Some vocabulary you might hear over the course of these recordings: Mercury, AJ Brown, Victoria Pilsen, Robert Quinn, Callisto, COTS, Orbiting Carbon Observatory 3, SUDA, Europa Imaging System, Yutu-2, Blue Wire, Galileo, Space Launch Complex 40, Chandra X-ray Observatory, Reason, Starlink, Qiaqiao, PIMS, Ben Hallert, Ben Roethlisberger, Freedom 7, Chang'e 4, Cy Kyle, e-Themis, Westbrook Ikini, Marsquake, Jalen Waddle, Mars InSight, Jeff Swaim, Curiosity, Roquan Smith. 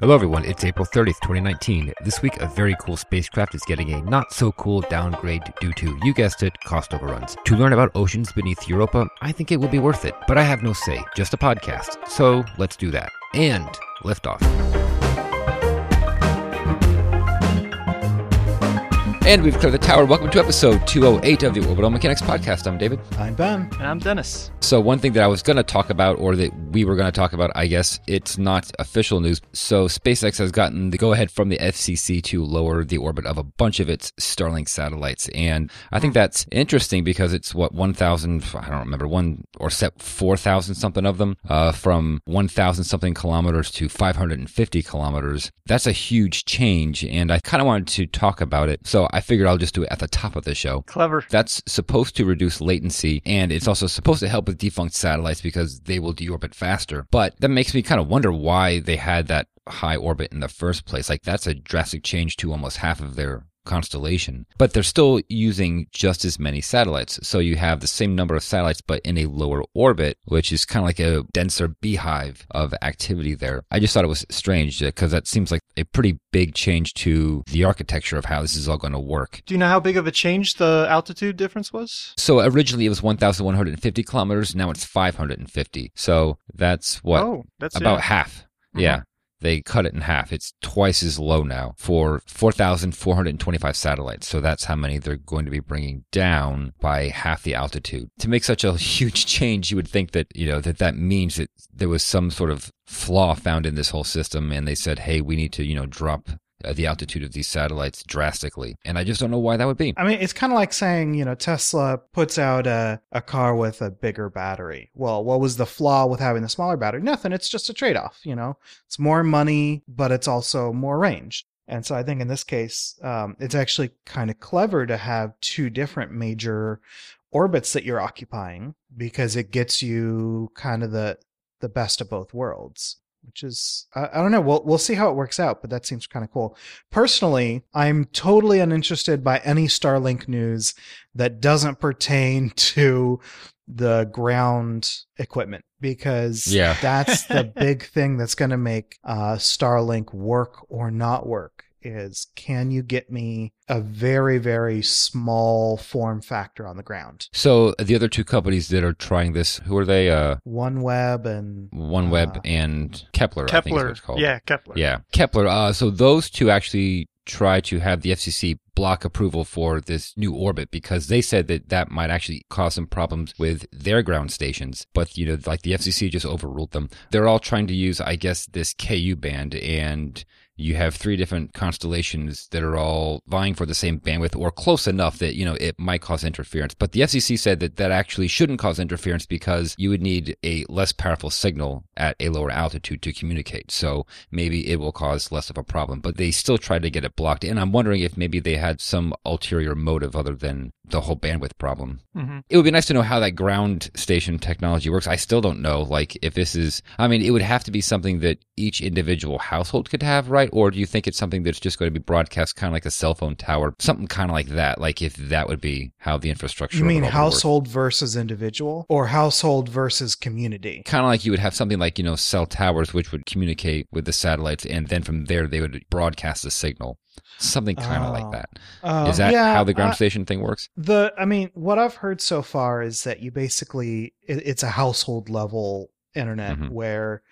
Hello everyone, it's April 30th, 2019. This week, a very cool spacecraft is getting a not-so-cool downgrade due to, you guessed it, cost overruns. To learn about oceans beneath Europa, I think it will be worth it. But I have no say, just a podcast. So, let's do that. And liftoff. And we've cleared the tower. Welcome to episode 208 of the Orbital Mechanics Podcast. I'm David. I'm Ben. And I'm Dennis. So one thing that I was going to talk about, or that we were going to talk about, I guess, it's not official news. So SpaceX has gotten the go-ahead from the FCC to lower the orbit of a bunch of its Starlink satellites. And I think that's interesting because it's, 4,000-something of them, from 1,000-something kilometers to 550 kilometers. That's a huge change, and I kind of wanted to talk about it. So I figured I'll just do it at the top of the show. Clever. That's supposed to reduce latency, and it's also supposed to help with defunct satellites because they will deorbit faster. But that makes me kind of wonder why they had that high orbit in the first place. Like, that's a drastic change to almost half of their constellation, but they're still using just as many satellites. So you have the same number of satellites, but in a lower orbit, which is kind of like a denser beehive of activity there. I just thought it was strange because that seems like a pretty big change to the architecture of how this is all going to work. Do you know how big of a change the altitude difference was? So originally it was 1,150 kilometers. Now it's 550. So that's what? Oh, that's about half. Mm-hmm. Yeah. They cut it in half. It's twice as low now for 4,425 satellites. So that's how many they're going to be bringing down by half the altitude. To make such a huge change, you would think that, you know, that means that there was some sort of flaw found in this whole system. And they said, hey, we need to, you know, drop the altitude of these satellites drastically. And I just don't know why that would be. I mean, it's kind of like saying, you know, Tesla puts out a car with a bigger battery. Well, what was the flaw with having the smaller battery? Nothing. It's just a trade-off, you know. It's more money, but it's also more range. And so I think in this case, it's actually kind of clever to have two different major orbits that you're occupying because it gets you kind of the best of both worlds. Which is, I don't know, we'll see how it works out, but that seems kind of cool. Personally, I'm totally uninterested by any Starlink news that doesn't pertain to the ground equipment, because that's the big thing that's going to make Starlink work or not work is, can you get me a very, very small form factor on the ground? So the other two companies that are trying this, who are they? OneWeb and Kepler. Kepler, I think is what it's called. Yeah, Kepler. Yeah, Kepler. So those two actually try to have the FCC block approval for this new orbit because they said that that might actually cause some problems with their ground stations. But, you know, like the FCC just overruled them. They're all trying to use, I guess, this KU band, and you have three different constellations that are all vying for the same bandwidth or close enough that, you know, it might cause interference. But the FCC said that that actually shouldn't cause interference because you would need a less powerful signal at a lower altitude to communicate. So maybe it will cause less of a problem, but they still try to get it blocked. And I'm wondering if maybe they had some ulterior motive other than the whole bandwidth problem. Mm-hmm. It would be nice to know how that ground station technology works. I still don't know, like, if this is, I mean, it would have to be something that each individual household could have, right? Or do you think it's something that's just going to be broadcast kind of like a cell phone tower, something kind of like that, like if that would be how the infrastructure would work? You mean household versus individual or household versus community? Kind of like you would have something like, you know, cell towers, which would communicate with the satellites, and then from there they would broadcast the signal. Something kind of like that. Is that how the ground station thing works? I mean, what I've heard so far is that you basically, it's a household level internet where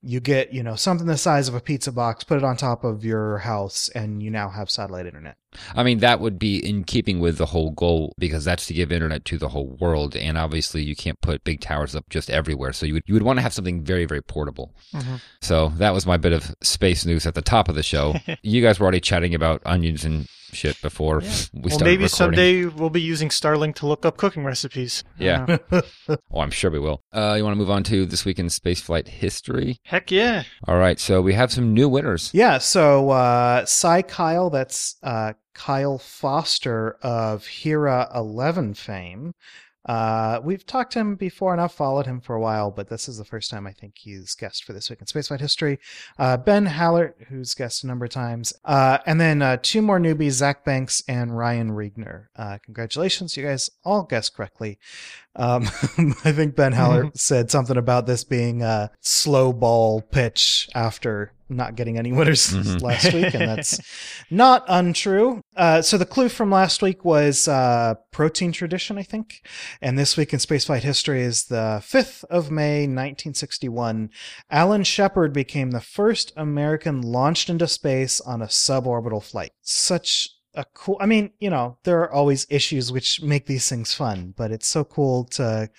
you get, you know, something the size of a pizza box, put it on top of your house, and you now have satellite internet. I mean, that would be in keeping with the whole goal because that's to give internet to the whole world. And obviously, you can't put big towers up just everywhere. So you would want to have something very, very portable. Mm-hmm. So that was my bit of space news at the top of the show. You guys were already chatting about onions and shit before we started maybe recording. Someday we'll be using Starlink to look up cooking recipes. Yeah. I'm sure we will. You want to move on to this week in spaceflight history? Heck yeah. All right. So we have some new winners. Yeah. So Cy Kyle, that's Kyle Foster of Hera 11 fame. We've talked to him before, and I've followed him for a while, but this is the first time I think he's guest for This Week in Spaceflight History. Ben Hallert, who's guest a number of times. And then two more newbies, Zach Banks and Ryan Regner. Congratulations, you guys all guessed correctly. I think Ben Hallert said something about this being a slow ball pitch after not getting any winners last week, and that's not untrue. So the clue from last week was protein tradition, I think. And this week in spaceflight history is the 5th of May, 1961. Alan Shepard became the first American launched into space on a suborbital flight. Such a cool, I mean, you know, there are always issues which make these things fun, but it's so cool to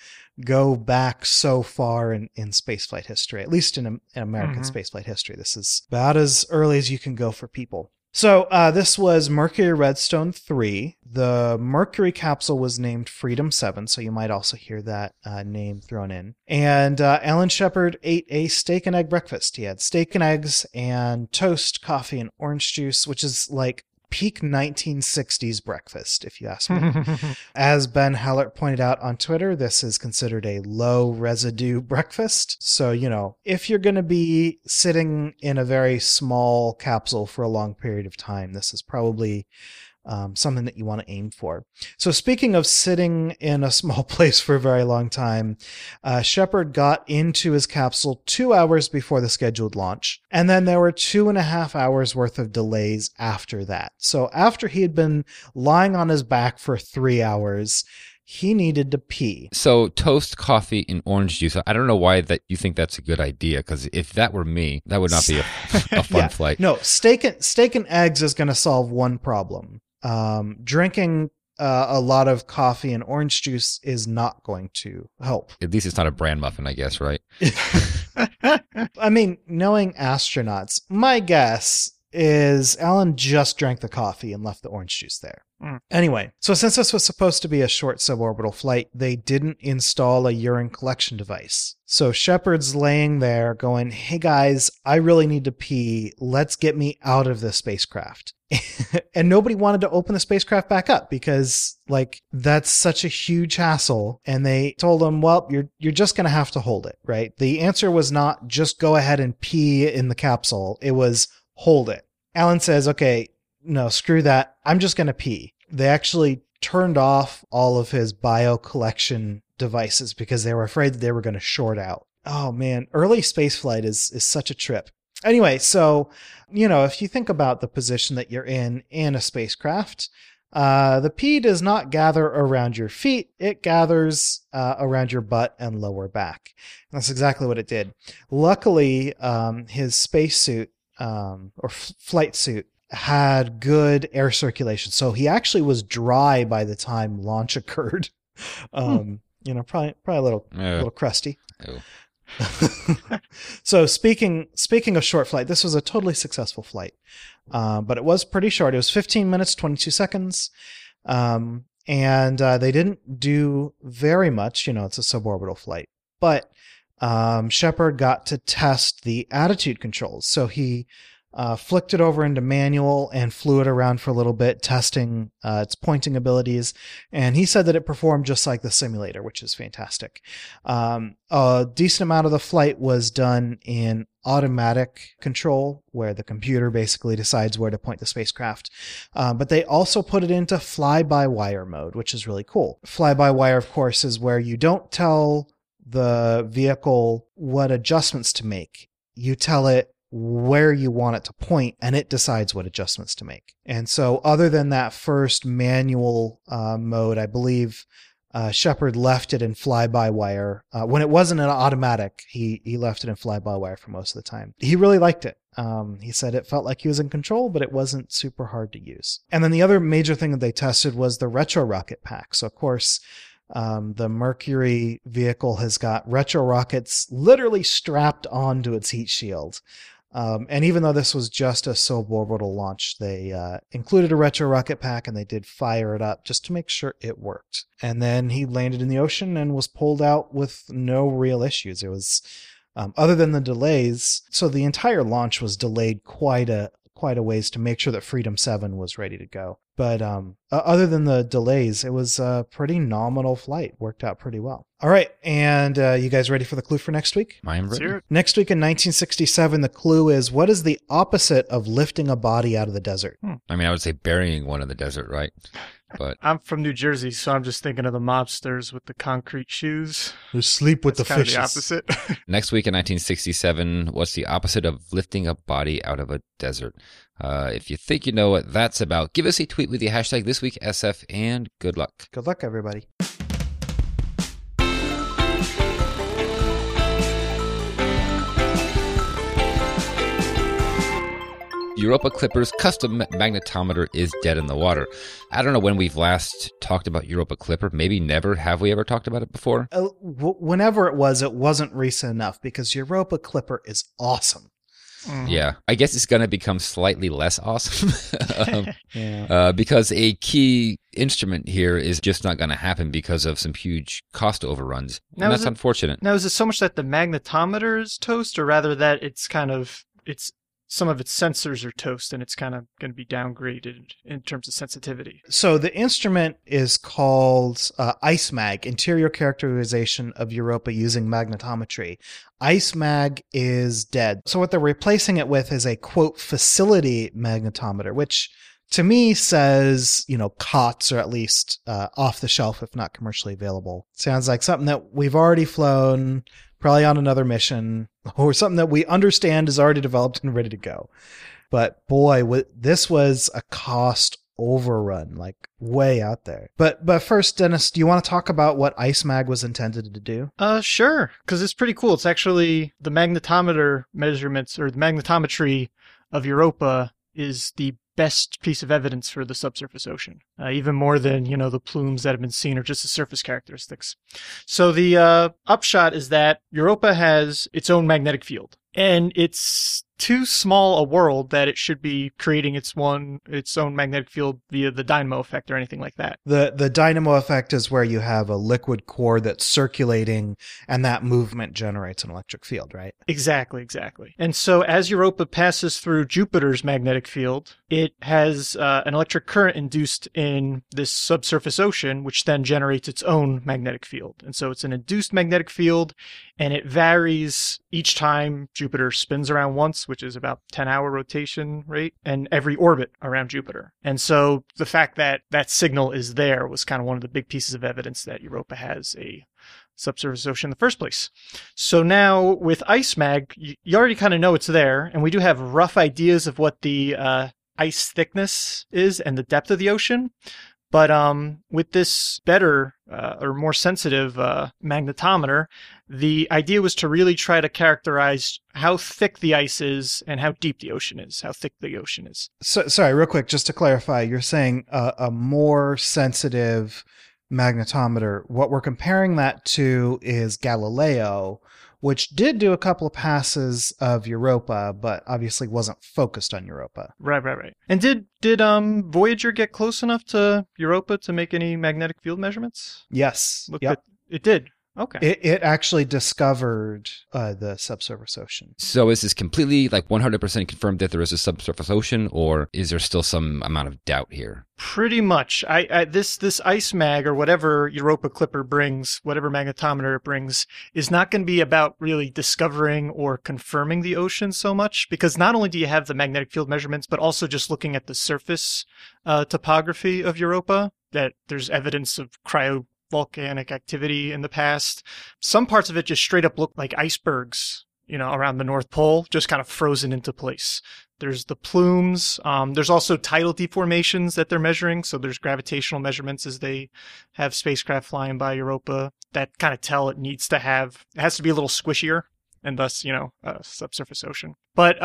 go back so far in spaceflight history, at least in American spaceflight history. This is about as early as you can go for people. So this was Mercury Redstone 3. The Mercury capsule was named Freedom 7, so you might also hear that name thrown in. And Alan Shepard ate a steak and egg breakfast. He had steak and eggs and toast, coffee, and orange juice, which is like peak 1960s breakfast, if you ask me. As Ben Hallert pointed out on Twitter, this is considered a low residue breakfast. So, you know, if you're going to be sitting in a very small capsule for a long period of time, this is probably something that you want to aim for. So speaking of sitting in a small place for a very long time, Shepard got into his capsule 2 hours before the scheduled launch. And then there were 2.5 hours worth of delays after that. So after he had been lying on his back for 3 hours, he needed to pee. So toast, coffee, and orange juice. I don't know why that you think that's a good idea, because if that were me, that would not be a fun flight. No, steak and eggs is going to solve one problem. Drinking a lot of coffee and orange juice is not going to help. At least it's not a bran muffin, I guess, right? I mean, knowing astronauts, my guess is Alan just drank the coffee and left the orange juice there. Anyway, so since this was supposed to be a short suborbital flight, they didn't install a urine collection device. So Shepard's laying there going, hey guys, I really need to pee. Let's get me out of this spacecraft. And nobody wanted to open the spacecraft back up because, like, that's such a huge hassle. And they told him, well, you're just going to have to hold it, right? The answer was not just go ahead and pee in the capsule. It was hold it. Alan says, okay, no, screw that. I'm just going to pee. They actually turned off all of his bio collection devices because they were afraid that they were going to short out. Oh man, early spaceflight is such a trip. Anyway, so, you know, if you think about the position that you're in a spacecraft, the pee does not gather around your feet. It gathers around your butt and lower back. And that's exactly what it did. Luckily, his spacesuit or flight suit had good air circulation. So he actually was dry by the time launch occurred. You know, probably a little crusty. So speaking of short flight, this was a totally successful flight. But it was pretty short. It was 15 minutes, 22 seconds. And they didn't do very much. You know, it's a suborbital flight. But Shepard got to test the attitude controls. So he flicked it over into manual and flew it around for a little bit, testing its pointing abilities. And he said that it performed just like the simulator, which is fantastic. A decent amount of the flight was done in automatic control, where the computer basically decides where to point the spacecraft. But they also put it into fly-by-wire mode, which is really cool. Fly-by-wire, of course, is where you don't tell the vehicle what adjustments to make. You tell it where you want it to point, and it decides what adjustments to make. And so other than that first manual mode, I believe Shepard left it in fly-by-wire. When it wasn't an automatic, he left it in fly-by-wire for most of the time. He really liked it. He said it felt like he was in control, but it wasn't super hard to use. And then the other major thing that they tested was the retro rocket pack. So, of course, the Mercury vehicle has got retro rockets literally strapped onto its heat shield. And even though this was just a suborbital launch, they included a retro rocket pack and they did fire it up just to make sure it worked. And then he landed in the ocean and was pulled out with no real issues. It was, other than the delays, so the entire launch was delayed quite a ways to make sure that Freedom 7 was ready to go. But other than the delays, it was a pretty nominal flight. Worked out pretty well. All right. And you guys ready for the clue for next week? I am ready. Next week in 1967, the clue is, what is the opposite of lifting a body out of the desert? I mean, I would say burying one in the desert, right? But I'm from New Jersey, so I'm just thinking of the mobsters with the concrete shoes. Who sleep with the fishes. Kind of the opposite. Next week in 1967, what's the opposite of lifting a body out of a desert? If you think you know what that's about, give us a tweet with the hashtag ThisWeekSF, and good luck. Good luck, everybody. Europa Clipper's custom magnetometer is dead in the water. I don't know when we've last talked about Europa Clipper. Maybe never. Have we ever talked about it before? Whenever it was, it wasn't recent enough because Europa Clipper is awesome. Mm. Yeah. I guess it's going to become slightly less awesome because a key instrument here is just not going to happen because of some huge cost overruns. Now, and that's unfortunate. Now, is it so much that the magnetometer is toast, or rather that it's kind of... Some of its sensors are toast, and it's kind of going to be downgraded in terms of sensitivity. So the instrument is called IceMag, Interior Characterization of Europa Using Magnetometry. IceMag is dead. So what they're replacing it with is a, quote, facility magnetometer, which to me says, you know, COTS, or at least off the shelf, if not commercially available. Sounds like something that we've already flown, probably on another mission, or something that we understand is already developed and ready to go. But boy, this was a cost overrun, like way out there. But first, Dennis, do you want to talk about what IceMag was intended to do? Sure, because it's pretty cool. It's actually the magnetometer measurements, or the magnetometry of Europa is the best piece of evidence for the subsurface ocean, even more than, you know, the plumes that have been seen or just the surface characteristics. So the upshot is that Europa has its own magnetic field, and it's too small a world that it should be creating its own magnetic field via the dynamo effect or anything like that. The dynamo effect is where you have a liquid core that's circulating, and that movement generates an electric field, right? Exactly. And so as Europa passes through Jupiter's magnetic field, it has an electric current induced in this subsurface ocean, which then generates its own magnetic field. And so it's an induced magnetic field, and it varies each time Jupiter spins around once, which is about 10-hour rotation rate, and every orbit around Jupiter. And so the fact that that signal is there was kind of one of the big pieces of evidence that Europa has a subsurface ocean in the first place. So now with IceMag, you already kind of know it's there, and we do have rough ideas of what the ice thickness is and the depth of the ocean. But with this better or more sensitive magnetometer, the idea was to really try to characterize how thick the ice is and how deep the ocean is, how thick the ocean is. So, sorry, real quick, just to clarify, you're saying a more sensitive magnetometer. What we're comparing that to is Galileo, which did do a couple of passes of Europa, but obviously wasn't focused on Europa. Right. And did Voyager get close enough to Europa to make any magnetic field measurements? Yes. It did. Okay. It actually discovered the subsurface ocean. So is this completely, like, 100% confirmed that there is a subsurface ocean, or is there still some amount of doubt here? Pretty much. This IceMag, or whatever Europa Clipper brings, whatever magnetometer it brings, is not going to be about really discovering or confirming the ocean so much, because not only do you have the magnetic field measurements, but also just looking at the surface topography of Europa, that there's evidence of volcanic activity in the past. Some parts of it just straight up look like icebergs, you know, around the North Pole, just kind of frozen into place. There's the plumes. There's also tidal deformations that they're measuring. So there's gravitational measurements as they have spacecraft flying by Europa that kind of tell it has to be a little squishier, and thus, you know, subsurface ocean. But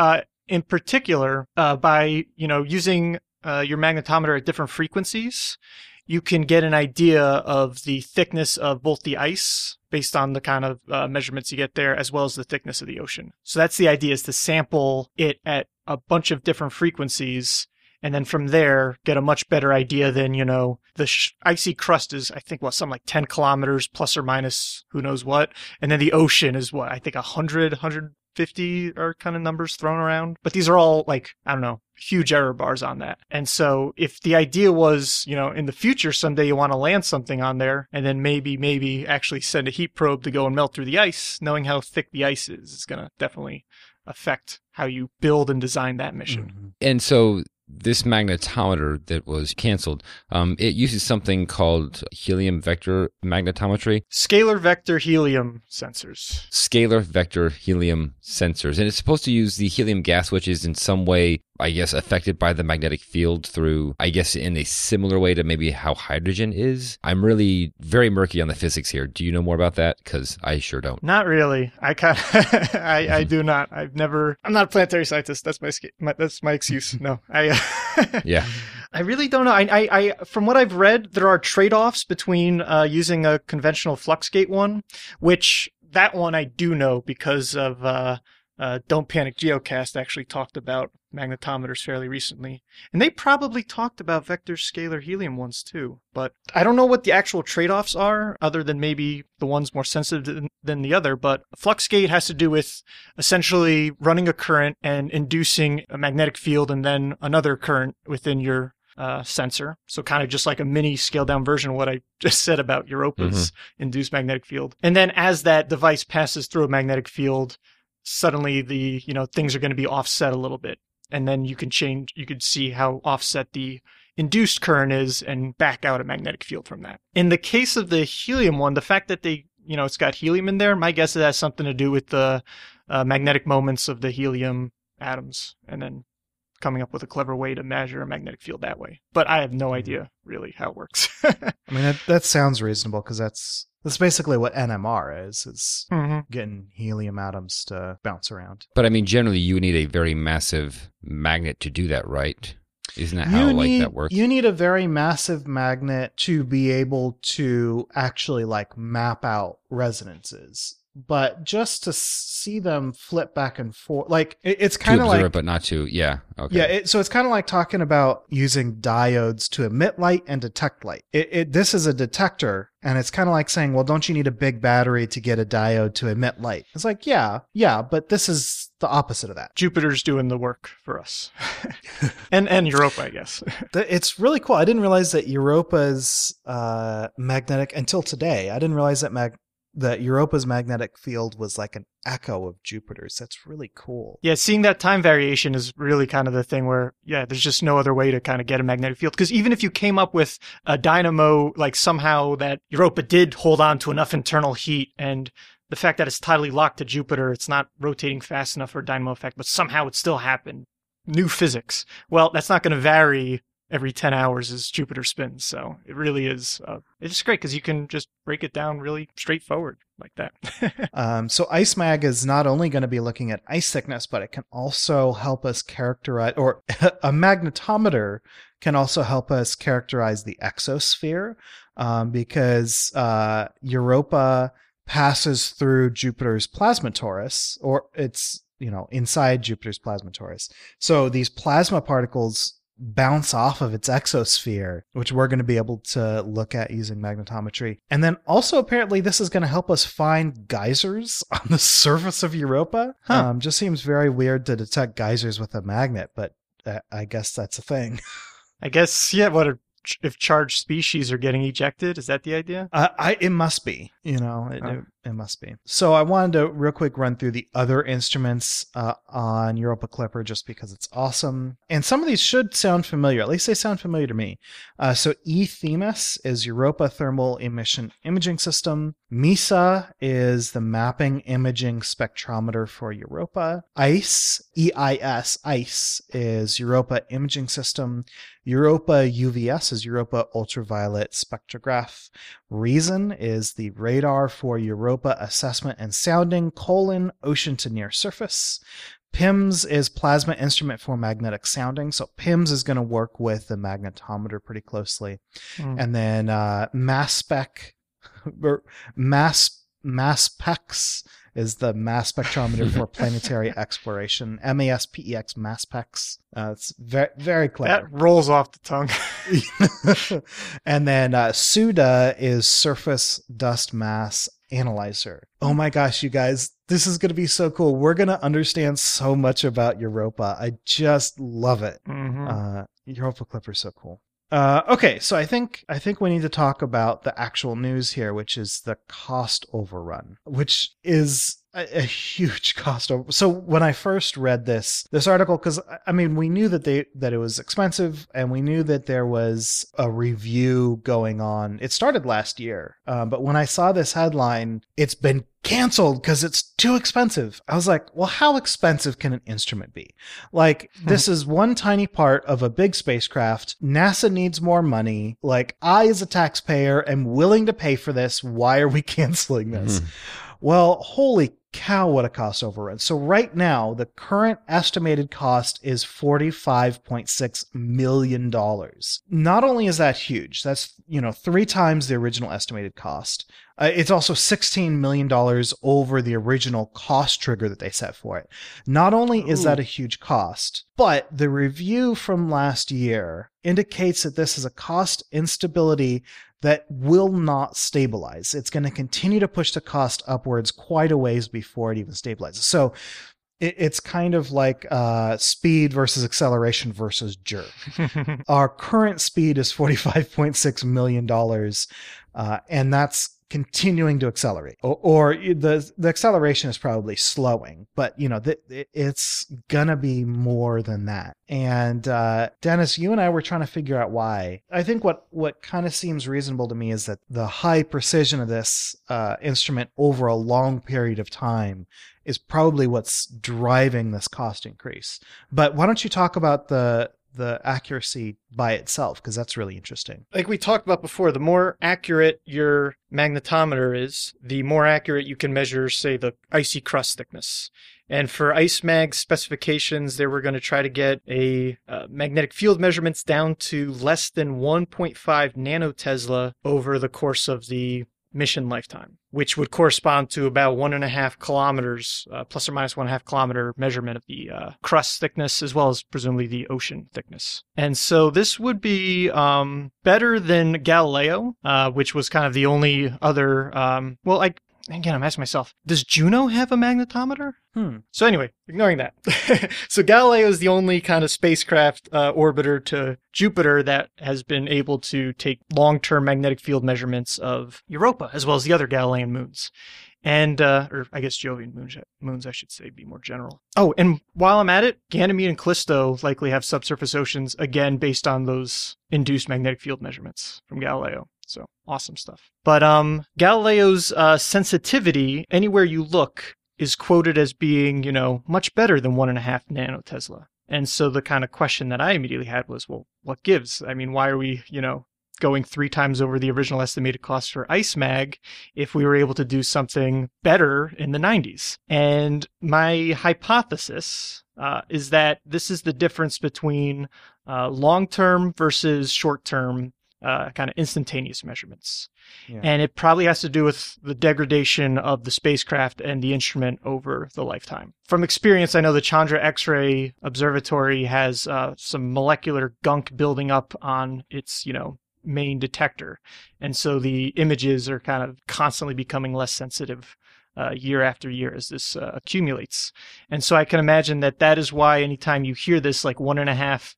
in particular, by, you know, using your magnetometer at different frequencies, you can get an idea of the thickness of both the ice based on the kind of measurements you get there, as well as the thickness of the ocean. So that's the idea, is to sample it at a bunch of different frequencies, and then from there get a much better idea than, you know, the icy crust is, I think, something like 10 kilometers plus or minus who knows what. And then the ocean is I think 150 are kind of numbers thrown around. But these are all, like, I don't know, huge error bars on that. And so if the idea was, you know, in the future, someday you want to land something on there and then maybe actually send a heat probe to go and melt through the ice, knowing how thick the ice is going to definitely affect how you build and design that mission. Mm-hmm. And so This magnetometer that was canceled, it uses something called helium vector magnetometry. Scalar vector helium sensors. Scalar vector helium sensors. And it's supposed to use the helium gas, which is in some way, I guess, affected by the magnetic field through, I guess, in a similar way to maybe how hydrogen is. I'm really very murky on the physics here. Do you know more about that? Because I sure don't. Not really. I do not. I'm not a planetary scientist. That's my excuse. No. Yeah. I really don't know. I from what I've read, there are trade-offs between using a conventional flux gate one, which that one I do know because of Don't Panic Geocast actually talked about magnetometers fairly recently. And they probably talked about vector scalar helium ones too. But I don't know what the actual trade-offs are, other than maybe the one's more sensitive than the other. But flux gate has to do with essentially running a current and inducing a magnetic field and then another current within your sensor. So kind of just like a mini scaled-down version of what I just said about Europa's induced magnetic field. And then as that device passes through a magnetic field, suddenly the, you know, things are going to be offset a little bit. And then you could see how offset the induced current is and back out a magnetic field from that. In the case of the helium one, the fact that they, you know, it's got helium in there, my guess is it has something to do with the magnetic moments of the helium atoms and then coming up with a clever way to measure a magnetic field that way. But I have no idea really how it works. I mean, that sounds reasonable because that's basically what NMR is getting helium atoms to bounce around. But I mean, generally, you need a very massive magnet to do that, right? Isn't that how that works? You need a very massive magnet to be able to actually like map out resonances. But just to see them flip back and forth, like it's kind of like to observe, but not to, yeah, okay, yeah. So it's kind of like talking about using diodes to emit light and detect light. This is a detector, and it's kind of like saying, well, don't you need a big battery to get a diode to emit light? It's like, yeah, but this is the opposite of that. Jupiter's doing the work for us, and Europa, I guess. It's really cool. I didn't realize that Europa's magnetic until today. I didn't realize that that Europa's magnetic field was like an echo of Jupiter's. That's really cool. Yeah, seeing that time variation is really kind of the thing where, yeah, there's just no other way to kind of get a magnetic field. Because even if you came up with a dynamo, like somehow that Europa did hold on to enough internal heat, and the fact that it's tidally locked to Jupiter, it's not rotating fast enough for a dynamo effect, but somehow it still happened. New physics. Well, that's not going to vary every 10 hours as Jupiter spins. So it really is, it's just great because you can just break it down really straightforward like that. So IceMag is not only going to be looking at ice thickness, but it can also help us characterize, or a magnetometer can also help us characterize the exosphere, because Europa passes through Jupiter's plasma torus, or it's, you know, inside Jupiter's plasma torus. So these plasma particles bounce off of its exosphere, which we're going to be able to look at using magnetometry. And then also apparently this is going to help us find geysers on the surface of Europa. Just seems very weird to detect geysers with a magnet, but I guess that's a thing. I guess, yeah, if charged species are getting ejected? Is that the idea? It must be. You know, it must be. So I wanted to real quick run through the other instruments on Europa Clipper just because it's awesome. And some of these should sound familiar. At least they sound familiar to me. So e-Themis is Europa Thermal Emission Imaging System. MISA is the Mapping Imaging Spectrometer for Europa. EIS is Europa Imaging System. Europa UVS is Europa Ultraviolet Spectrograph. Reason is the radar for Europa assessment and sounding, ocean to near surface. PIMS is plasma instrument for magnetic sounding. So PIMS is going to work with the magnetometer pretty closely. And then mass spec, or mass specs is the mass spectrometer for planetary exploration. MASPEX, mass specs. It's very, very clever. That rolls off the tongue. And then SUDA is surface dust mass analyzer. Oh my gosh, you guys, this is going to be so cool. We're going to understand so much about Europa. I just love it. Europa Clipper is so cool. Okay, so I think we need to talk about the actual news here, which is the cost overrun, which is a huge cost over. So when I first read this article, because I mean, we knew that it was expensive, and we knew that there was a review going on. It started last year, but when I saw this headline, it's been canceled because it's too expensive. I was like, well, how expensive can an instrument be? Like, this is one tiny part of a big spacecraft. NASA needs more money. Like, I, as a taxpayer, am willing to pay for this. Why are we canceling this? Well, holy cow, what a cost overrun. So right now, the current estimated cost is $45.6 million. Not only is that huge, that's, you know, 3 times the original estimated cost. It's also $16 million over the original cost trigger that they set for it. Not only is that a huge cost, but the review from last year indicates that this is a cost instability that will not stabilize. It's going to continue to push the cost upwards quite a ways before it even stabilizes. So it's kind of like speed versus acceleration versus jerk. Our current speed is $45.6 million, and that's continuing to accelerate, or the acceleration is probably slowing, but you know, it's gonna be more than that. And Dennis, you and I were trying to figure out why. I think what kind of seems reasonable to me is that the high precision of this instrument over a long period of time is probably what's driving this cost increase. But why don't you talk about the accuracy by itself, because that's really interesting. Like we talked about before, the more accurate your magnetometer is, the more accurate you can measure, say, the icy crust thickness. And for IceMag specifications, they were going to try to get a magnetic field measurements down to less than 1.5 nanotesla over the course of the mission lifetime, which would correspond to about 1.5 kilometers, plus or minus 1.5 kilometer measurement of the crust thickness, as well as presumably the ocean thickness. And so this would be better than Galileo, which was kind of the only other, again, I'm asking myself, does Juno have a magnetometer? So anyway, ignoring that. So Galileo is the only kind of spacecraft orbiter to Jupiter that has been able to take long-term magnetic field measurements of Europa, as well as the other Galilean moons. And, or I guess Jovian moons, I should say, be more general. Oh, and while I'm at it, Ganymede and Callisto likely have subsurface oceans, again, based on those induced magnetic field measurements from Galileo. So awesome stuff. But Galileo's sensitivity, anywhere you look, is quoted as being, you know, much better than 1.5 nanotesla. And so the kind of question that I immediately had was, well, what gives? I mean, why are we, you know, going 3 times over the original estimated cost for IceMag if we were able to do something better in the 90s? And my hypothesis is that this is the difference between long-term versus short-term kind of instantaneous measurements. Yeah. And it probably has to do with the degradation of the spacecraft and the instrument over the lifetime. From experience, I know the Chandra X-ray Observatory has some molecular gunk building up on its, you know, main detector. And so the images are kind of constantly becoming less sensitive year after year as this accumulates. And so I can imagine that is why anytime you hear this, like 1.5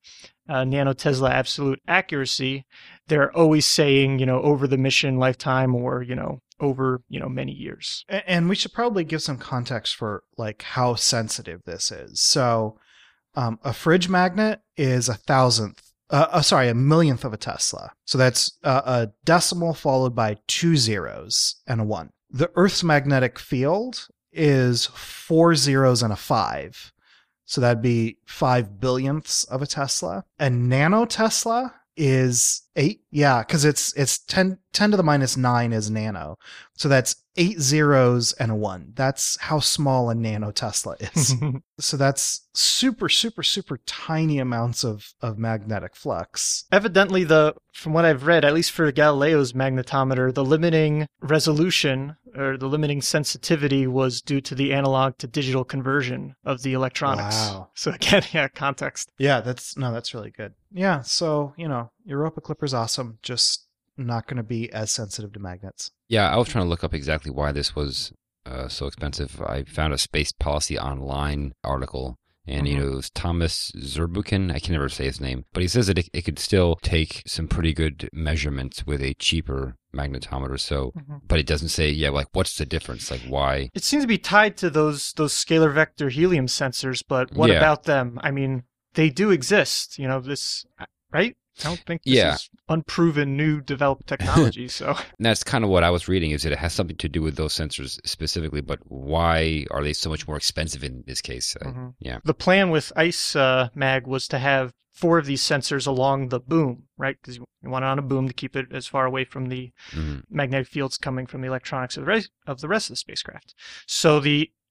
nanotesla absolute accuracy, they're always saying, you know, over the mission lifetime, or, you know, over, you know, many years. And we should probably give some context for like how sensitive this is. So a fridge magnet is a millionth of a Tesla. So that's a decimal followed by 2 zeros and a 1. The Earth's magnetic field is 4 zeros and a 5. So that'd be 5 billionths of a Tesla. A nanotesla is 8. Yeah, because it's 10 to the minus 9 is nano. So that's 8 zeros and a 1. That's how small a nanotesla is. So that's super, super, super tiny amounts of magnetic flux. Evidently, from what I've read, at least for Galileo's magnetometer, the limiting resolution or the limiting sensitivity was due to the analog to digital conversion of the electronics. Wow. So again, yeah, context. Yeah, that's really good. Yeah, so, you know, Europa Clipper's awesome, just not going to be as sensitive to magnets. Yeah, I was trying to look up exactly why this was so expensive. I found a Space Policy Online article And, you know, it was Thomas Zurbuchen, I can never say his name, but he says that it could still take some pretty good measurements with a cheaper magnetometer. So, but it doesn't say, like, what's the difference? Like, why? It seems to be tied to those scalar vector helium sensors, but what about them? I mean, they do exist, you know, this, right? I don't think this is unproven, new developed technology. So that's kind of what I was reading, is that it has something to do with those sensors specifically, but why are they so much more expensive in this case? The plan with ICE Mag was to have 4 of these sensors along the boom, right? Because you want it on a boom to keep it as far away from the magnetic fields coming from the electronics of the rest of the spacecraft. So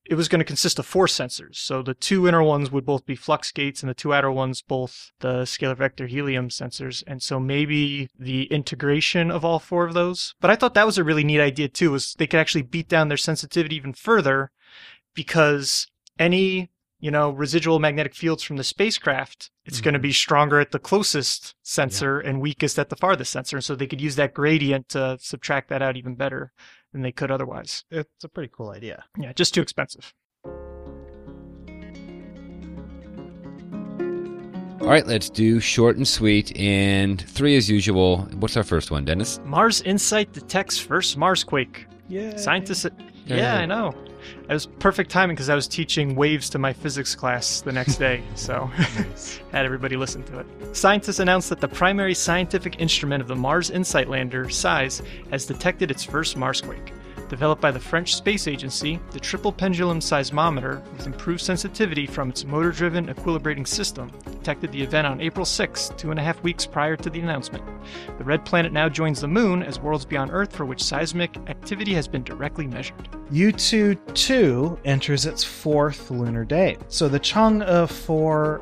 it was going to consist of 4 sensors. So the 2 inner ones would both be flux gates, and the 2 outer ones both the scalar vector helium sensors. And so maybe the integration of all 4 of those. But I thought that was a really neat idea too, was they could actually beat down their sensitivity even further, because any, you know, residual magnetic fields from the spacecraft, it's going to be stronger at the closest sensor and weakest at the farthest sensor. And so they could use that gradient to subtract that out even better than they could otherwise. It's a pretty cool idea. Yeah, just too expensive. All right, let's do short and sweet, and 3 as usual. What's our first one, Dennis? Mars InSight detects first Marsquake. Yeah. Scientists... Yeah, I know. It was perfect timing because I was teaching waves to my physics class the next day, so had everybody listen to it. Scientists announced that the primary scientific instrument of the Mars InSight lander, SIES, has detected its first Marsquake. Developed by the French Space Agency, the triple pendulum seismometer, with improved sensitivity from its motor-driven equilibrating system, detected the event on April 6, 2.5 weeks prior to the announcement. The red planet now joins the Moon as worlds beyond Earth for which seismic activity has been directly measured. Yutu-2 enters its 4th lunar day. So the Chang'e 4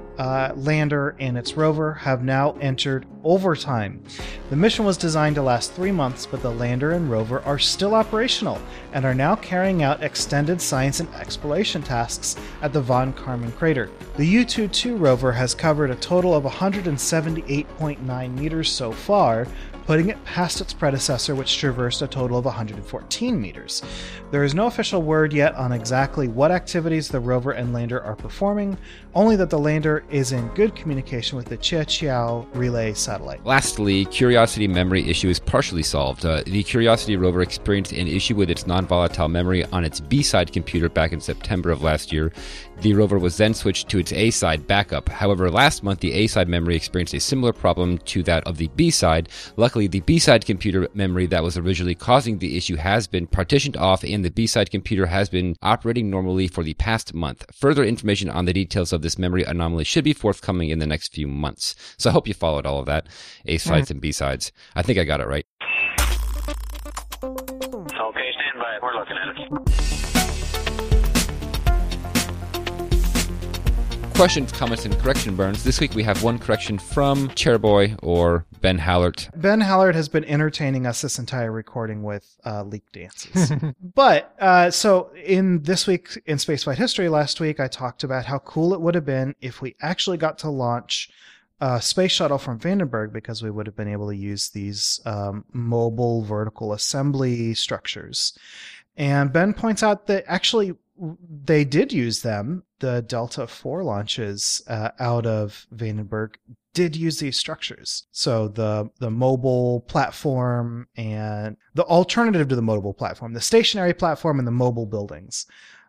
lander and its rover have now entered overtime. The mission was designed to last 3 months, but the lander and rover are still operational and are now carrying out extended science and exploration tasks at the Von Karman crater. The U-2-2 rover has covered a total of 178.9 meters so far, putting it past its predecessor, which traversed a total of 114 meters. There is no official word yet on exactly what activities the rover and lander are performing, only that the lander is in good communication with the Qiaqiao relay satellite. Lastly, Curiosity memory issue is partially solved. The Curiosity rover experienced an issue with its non-volatile memory on its B-side computer back in September of last year. The rover was then switched to its A-side backup. However, last month, the A-side memory experienced a similar problem to that of the B-side. Luckily, the B-side computer memory that was originally causing the issue has been partitioned off, and the B-side computer has been operating normally for the past month. Further information on the details of this memory anomaly should be forthcoming in the next few months. So I hope you followed all of that, A-sides and B-sides. I think I got it right. Okay, stand by. We're looking at it. Questions, comments, and correction burns. This week we have one correction from Chairboy, or Ben Hallert. Ben Hallert has been entertaining us this entire recording with leak dances. But, so in this week in Spaceflight History last week, I talked about how cool it would have been if we actually got to launch a space shuttle from Vandenberg, because we would have been able to use these mobile vertical assembly structures. And Ben points out that actually they did use them. The Delta IV launches out of Vandenberg did use these structures. So the mobile platform and the alternative to the mobile platform, the stationary platform and the mobile buildings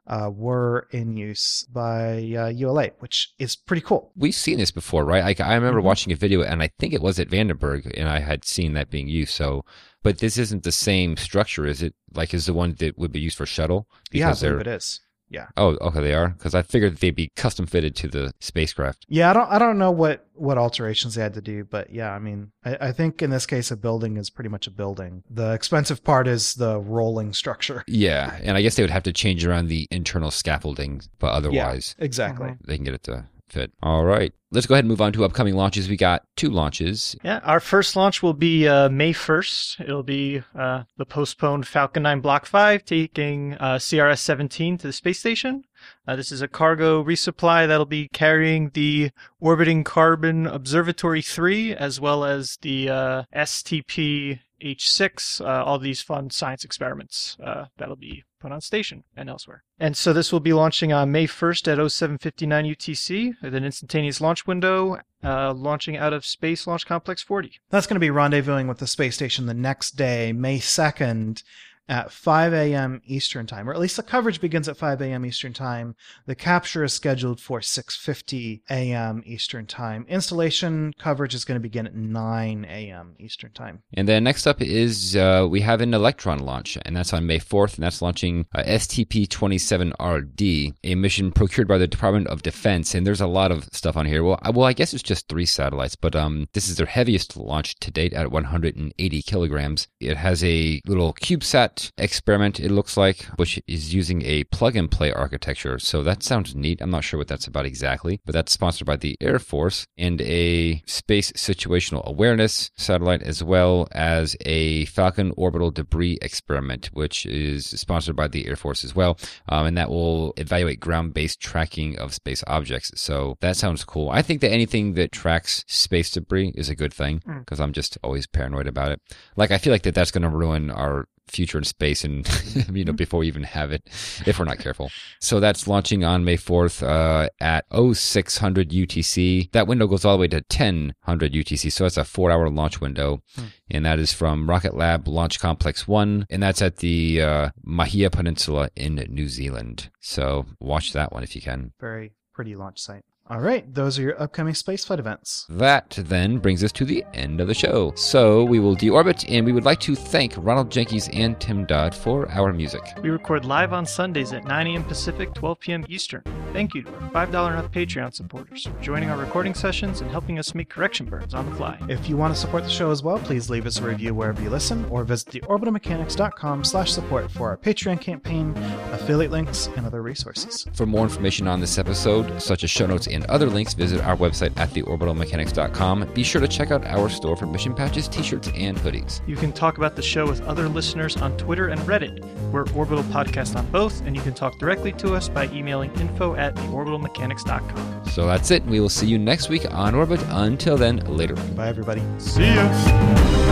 were in use by ULA, which is pretty cool. We've seen this before, right? Like, I remember watching a video, and I think it was at Vandenberg, and I had seen that being used. So, but this isn't the same structure, is it? Like, is the one that would be used for shuttle? Because I believe it is. Yeah. Oh, okay, they are? Because I figured that they'd be custom fitted to the spacecraft. Yeah, I don't know what alterations they had to do, but yeah, I mean, I think in this case, a building is pretty much a building. The expensive part is the rolling structure. Yeah, and I guess they would have to change around the internal scaffolding, but otherwise, yeah, exactly, they can get it to fit. All right. Let's go ahead and move on to upcoming launches. We got 2 launches. Yeah, our first launch will be May 1st. It'll be the postponed Falcon 9 Block 5 taking CRS-17 to the space station. This is a cargo resupply that'll be carrying the Orbiting Carbon Observatory 3 as well as the STP H6, all these fun science experiments that'll be put on station and elsewhere. And so this will be launching on May 1st at 07:59 UTC with an instantaneous launch window, launching out of Space Launch Complex 40. That's going to be rendezvousing with the space station the next day, May 2nd, at 5 a.m. Eastern Time, or at least the coverage begins at 5 a.m. Eastern Time. The capture is scheduled for 6:50 a.m. Eastern Time. Installation coverage is going to begin at 9 a.m. Eastern Time. And then next up is we have an Electron launch, and that's on May 4th, and that's launching STP-27RD, a mission procured by the Department of Defense. And there's a lot of stuff on here. Well, I guess it's just three satellites, but this is their heaviest launch to date at 180 kilograms. It has a little CubeSat experiment, it looks like, which is using a plug-and-play architecture. So that sounds neat. I'm not sure what that's about exactly, but that's sponsored by the Air Force, and a Space Situational Awareness satellite, as well as a Falcon Orbital Debris experiment, which is sponsored by the Air Force as well, and that will evaluate ground-based tracking of space objects. So that sounds cool. I think that anything that tracks space debris is a good thing, because I'm just always paranoid about it. Like, I feel like that's going to ruin our future in space, and before we even have it, if we're not careful. So that's launching on May 4th at 0600 UTC. That window goes all the way to 1000 UTC, so that's a 4-hour launch window, and that is from Rocket Lab Launch Complex 1, and that's at the Mahia Peninsula in New Zealand. So watch that one if you can. Very pretty launch site. All right, those are your upcoming spaceflight events. That then brings us to the end of the show. So we will deorbit, and we would like to thank Ronald Jenkins and Tim Dodd for our music. We record live on Sundays at 9 a.m. Pacific, 12 p.m. Eastern. Thank you to our $5 and up Patreon supporters for joining our recording sessions and helping us make correction burns on the fly. If you want to support the show as well, please leave us a review wherever you listen, or visit theorbitalmechanics.com/support for our Patreon campaign, affiliate links, and other resources. For more information on this episode, such as show notes and other links, visit our website at theorbitalmechanics.com. Be sure to check out our store for mission patches, t-shirts, and hoodies. You can talk about the show with other listeners on Twitter and Reddit. We're Orbital Podcast on both, and you can talk directly to us by emailing info@theorbitalmechanics.com. So that's it. We will see you next week on Orbit. Until then, later. Bye, everybody. See ya.